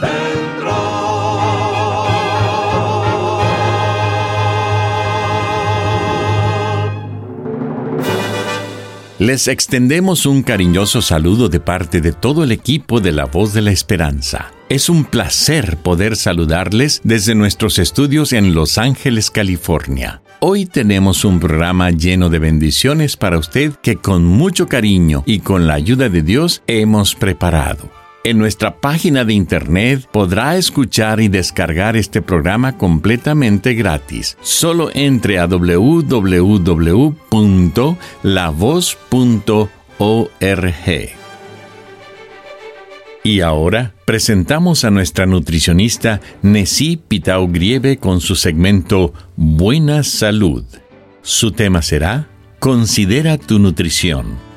vendrá. Les extendemos un cariñoso saludo de parte de todo el equipo de La Voz de la Esperanza. Es un placer poder saludarles desde nuestros estudios en Los Ángeles, California. Hoy tenemos un programa lleno de bendiciones para usted que con mucho cariño y con la ayuda de Dios hemos preparado. En nuestra página de internet podrá escuchar y descargar este programa completamente gratis. Solo entre a www.lavoz.org. Y ahora presentamos a nuestra nutricionista Nesí Pitaugriebe con su segmento Buena Salud. Su tema será Considera tu nutrición.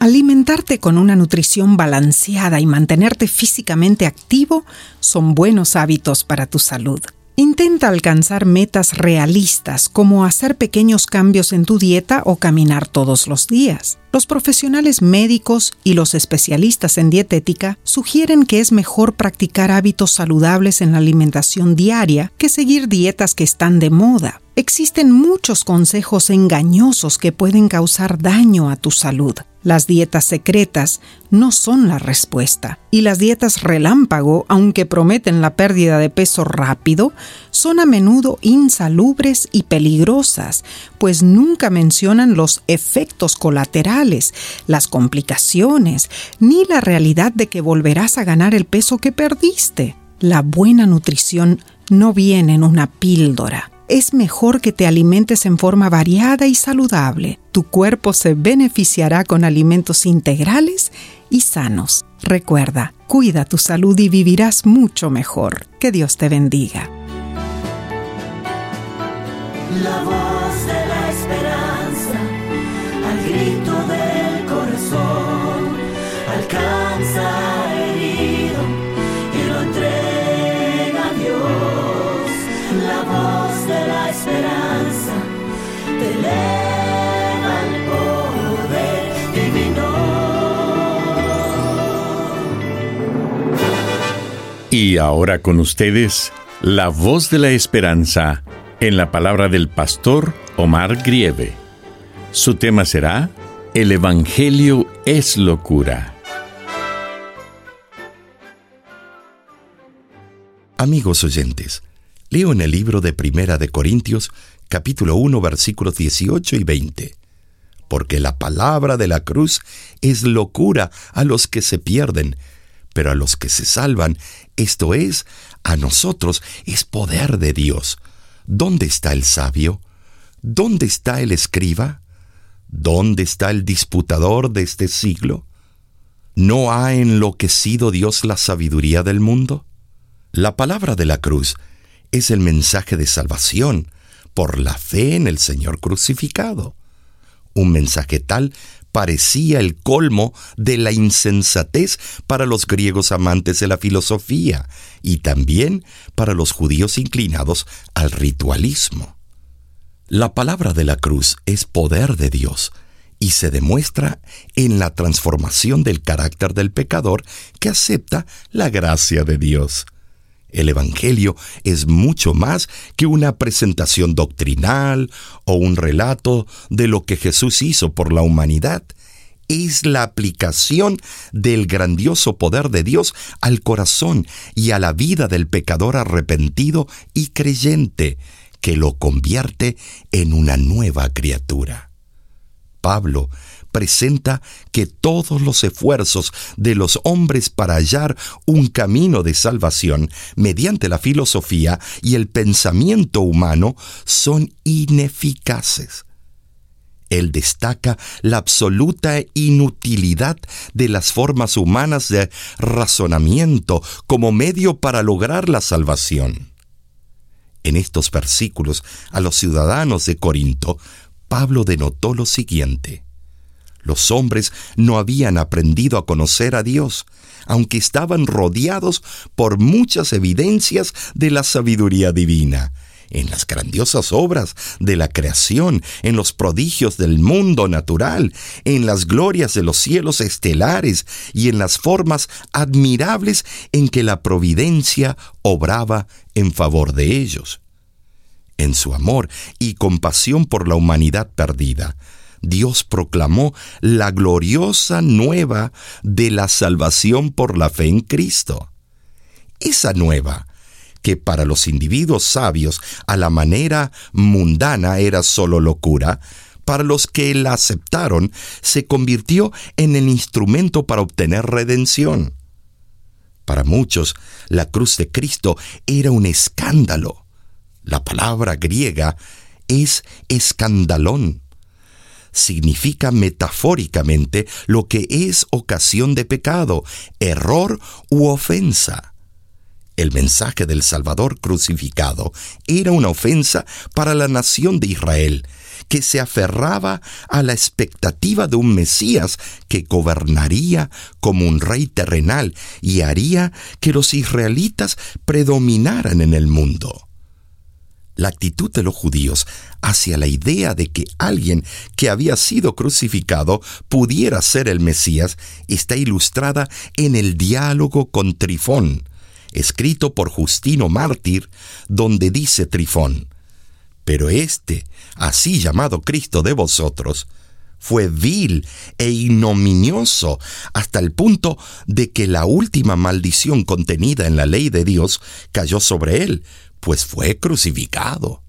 Alimentarte con una nutrición balanceada y mantenerte físicamente activo son buenos hábitos para tu salud. Intenta alcanzar metas realistas como hacer pequeños cambios en tu dieta o caminar todos los días. Los profesionales médicos y los especialistas en dietética sugieren que es mejor practicar hábitos saludables en la alimentación diaria que seguir dietas que están de moda. Existen muchos consejos engañosos que pueden causar daño a tu salud. Las dietas secretas no son la respuesta, y las dietas relámpago, aunque prometen la pérdida de peso rápido, son a menudo insalubres y peligrosas, pues nunca mencionan los efectos colaterales, las complicaciones, ni la realidad de que volverás a ganar el peso que perdiste. La buena nutrición no viene en una píldora. Es mejor que te alimentes en forma variada y saludable. Tu cuerpo se beneficiará con alimentos integrales y sanos. Recuerda, cuida tu salud y vivirás mucho mejor. Que Dios te bendiga. La voz de la esperanza, al grito del corazón, alcanza herido y lo entrega a Dios. La voz de la esperanza te eleva el poder divino. Y ahora con ustedes, La Voz de la Esperanza, en la palabra del pastor Omar Grieve. Su tema será El Evangelio es Locura. Amigos oyentes, leo en el libro de Primera de Corintios, capítulo 1, versículos 18 y 20. Porque la palabra de la cruz es locura a los que se pierden, pero a los que se salvan, esto es, a nosotros, es poder de Dios. ¿Dónde está el sabio? ¿Dónde está el escriba? ¿Dónde está el disputador de este siglo? ¿No ha enloquecido Dios la sabiduría del mundo? La palabra de la cruz es el mensaje de salvación por la fe en el Señor crucificado. Un mensaje tal parecía el colmo de la insensatez para los griegos amantes de la filosofía y también para los judíos inclinados al ritualismo. La palabra de la cruz es poder de Dios y se demuestra en la transformación del carácter del pecador que acepta la gracia de Dios. El Evangelio es mucho más que una presentación doctrinal o un relato de lo que Jesús hizo por la humanidad. Es la aplicación del grandioso poder de Dios al corazón y a la vida del pecador arrepentido y creyente, que lo convierte en una nueva criatura. Pablo presenta que todos los esfuerzos de los hombres para hallar un camino de salvación mediante la filosofía y el pensamiento humano son ineficaces. Él destaca la absoluta inutilidad de las formas humanas de razonamiento como medio para lograr la salvación. En estos versículos a los ciudadanos de Corinto, Pablo denotó lo siguiente: los hombres no habían aprendido a conocer a Dios, aunque estaban rodeados por muchas evidencias de la sabiduría divina, en las grandiosas obras de la creación, en los prodigios del mundo natural, en las glorias de los cielos estelares y en las formas admirables en que la providencia obraba en favor de ellos. En su amor y compasión por la humanidad perdida, Dios proclamó la gloriosa nueva de la salvación por la fe en Cristo. Esa nueva, que para los individuos sabios a la manera mundana era solo locura, para los que la aceptaron se convirtió en el instrumento para obtener redención. Para muchos, la cruz de Cristo era un escándalo. La palabra griega es escandalón. Significa metafóricamente lo que es ocasión de pecado, error u ofensa. El mensaje del Salvador crucificado era una ofensa para la nación de Israel, que se aferraba a la expectativa de un Mesías que gobernaría como un rey terrenal y haría que los israelitas predominaran en el mundo. La actitud de los judíos hacia la idea de que alguien que había sido crucificado pudiera ser el Mesías está ilustrada en el diálogo con Trifón, escrito por Justino Mártir, donde dice Trifón: «Pero este, así llamado Cristo de vosotros, fue vil e ignominioso hasta el punto de que la última maldición contenida en la ley de Dios cayó sobre él, pues fue crucificado».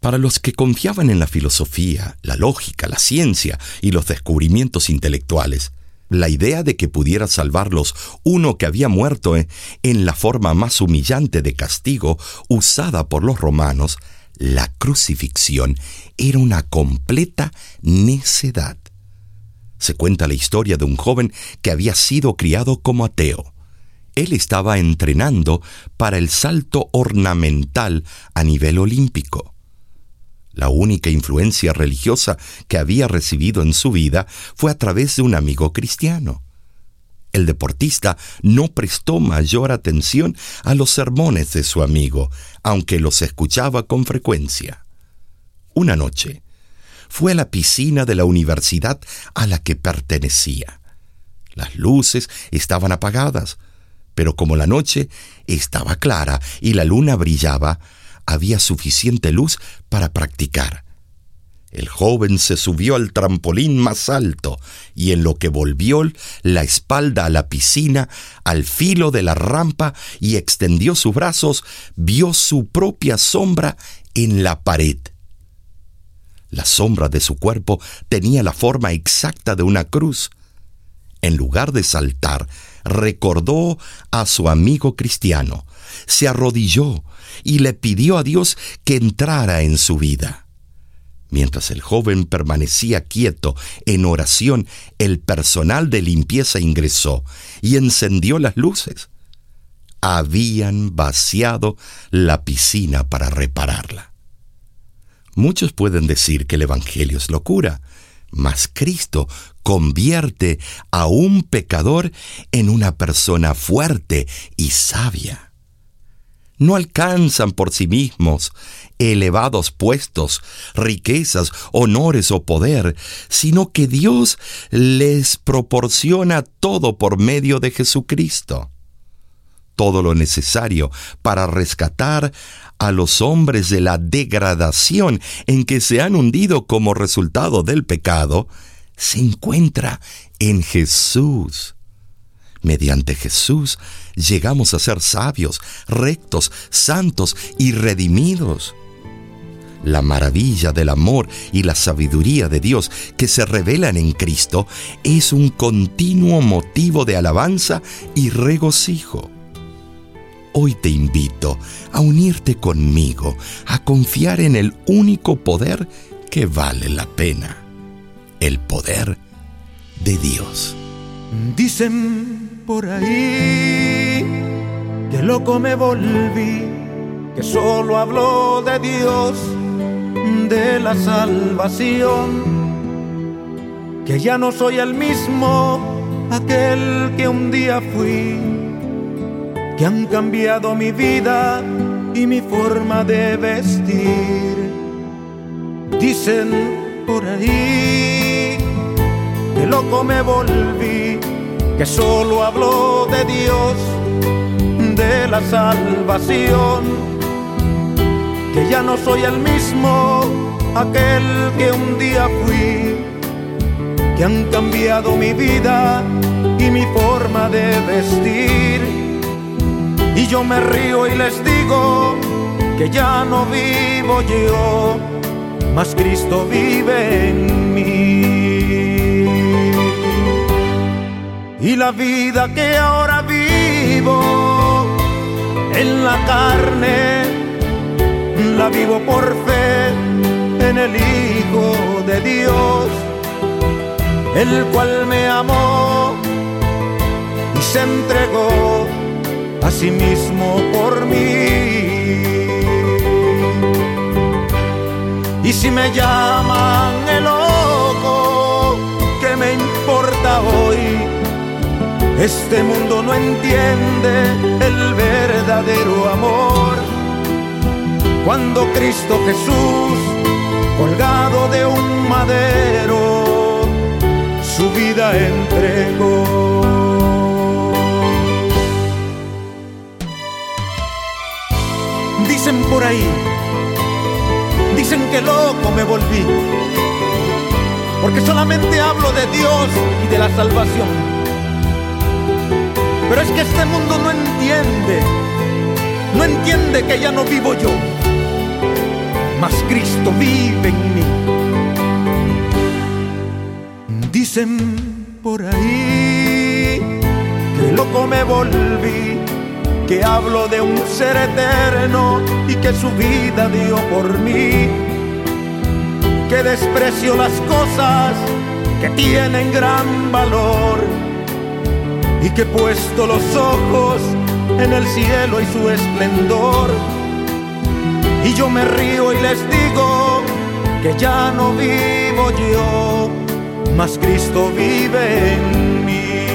Para los que confiaban en la filosofía, la lógica, la ciencia y los descubrimientos intelectuales, la idea de que pudiera salvarlos uno que había muerto en la forma más humillante de castigo usada por los romanos, la crucifixión, era una completa necedad. Se cuenta la historia de un joven que había sido criado como ateo. Él estaba entrenando para el salto ornamental a nivel olímpico. La única influencia religiosa que había recibido en su vida fue a través de un amigo cristiano. El deportista no prestó mayor atención a los sermones de su amigo, aunque los escuchaba con frecuencia. Una noche, fue a la piscina de la universidad a la que pertenecía. Las luces estaban apagadas, pero como la noche estaba clara y la luna brillaba, había suficiente luz para practicar. El joven se subió al trampolín más alto y en lo que volvió la espalda a la piscina, al filo de la rampa y extendió sus brazos, vio su propia sombra en la pared. La sombra de su cuerpo tenía la forma exacta de una cruz. En lugar de saltar, recordó a su amigo cristiano, se arrodilló y le pidió a Dios que entrara en su vida. Mientras el joven permanecía quieto en oración, el personal de limpieza ingresó y encendió las luces. Habían vaciado la piscina para repararla. Muchos pueden decir que el Evangelio es locura, mas Cristo convierte a un pecador en una persona fuerte y sabia. No alcanzan por sí mismos elevados puestos, riquezas, honores o poder, sino que Dios les proporciona todo por medio de Jesucristo. Todo lo necesario para rescatar a los hombres de la degradación en que se han hundido como resultado del pecado, se encuentra en Jesús. Mediante Jesús llegamos a ser sabios, rectos, santos y redimidos. La maravilla del amor y la sabiduría de Dios que se revelan en Cristo es un continuo motivo de alabanza y regocijo. Hoy te invito a unirte conmigo, a confiar en el único poder que vale la pena: el poder de Dios. Dicen por ahí que loco me volví, que solo habló de Dios, de la salvación, que ya no soy el mismo, aquel que un día fui, que han cambiado mi vida y mi forma de vestir. Dicen por ahí que loco me volví, que solo habló de Dios, de la salvación, que ya no soy el mismo, aquel que un día fui, que han cambiado mi vida y mi forma de vestir. Y yo me río y les digo que ya no vivo yo, mas Cristo vive en mí. Y la vida que ahora vivo en la carne, la vivo por fe en el Hijo de Dios, el cual me amó y se entregó a sí mismo por mí. Y si me llaman el loco, ¿qué me importa hoy? Este mundo no entiende el verdadero amor. Cuando Cristo Jesús, colgado de un madero, su vida entregó. Dicen por ahí, dicen que loco me volví, porque solamente hablo de Dios y de la salvación. Pero es que este mundo no entiende que ya no vivo yo, mas Cristo vive en mí. Dicen por ahí que loco me volví, que hablo de un ser eterno y que su vida dio por mí, que desprecio las cosas que tienen gran valor y que he puesto los ojos en el cielo y su esplendor. Y yo me río y les digo que ya no vivo yo, mas Cristo vive en mí.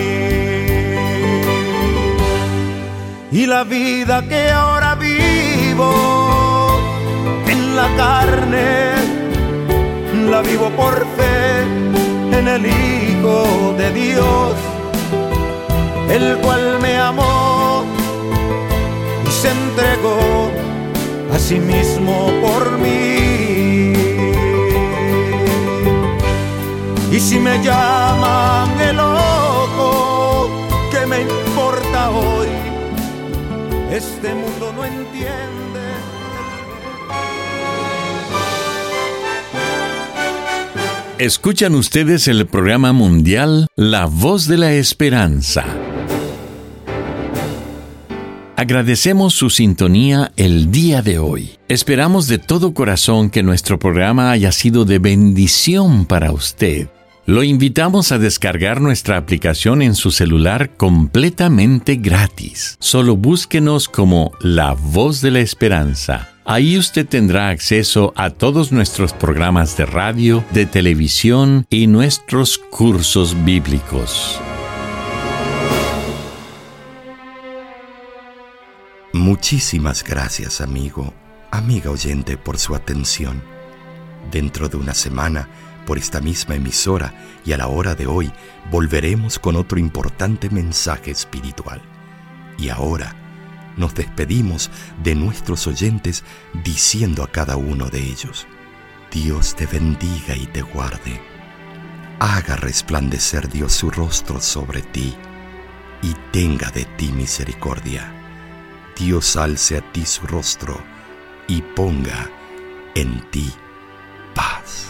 Y la vida que ahora vivo en la carne, la vivo por fe en el Hijo de Dios, el cual me amó y se entregó a sí mismo por mí. Y si me llaman el loco, ¿qué me importa hoy? Este mundo no entiende. Escuchan ustedes el programa mundial La Voz de la Esperanza. Agradecemos su sintonía el día de hoy. Esperamos de todo corazón que nuestro programa haya sido de bendición para usted. Lo invitamos a descargar nuestra aplicación en su celular completamente gratis. Solo búsquenos como La Voz de la Esperanza. Ahí usted tendrá acceso a todos nuestros programas de radio, de televisión y nuestros cursos bíblicos. Muchísimas gracias, amigo, amiga oyente, por su atención. Dentro de una semana, por esta misma emisora y a la hora de hoy, volveremos con otro importante mensaje espiritual. Y ahora, nos despedimos de nuestros oyentes diciendo a cada uno de ellos: Dios te bendiga y te guarde. Haga resplandecer Dios su rostro sobre ti y tenga de ti misericordia. Dios alce a ti su rostro y ponga en ti paz.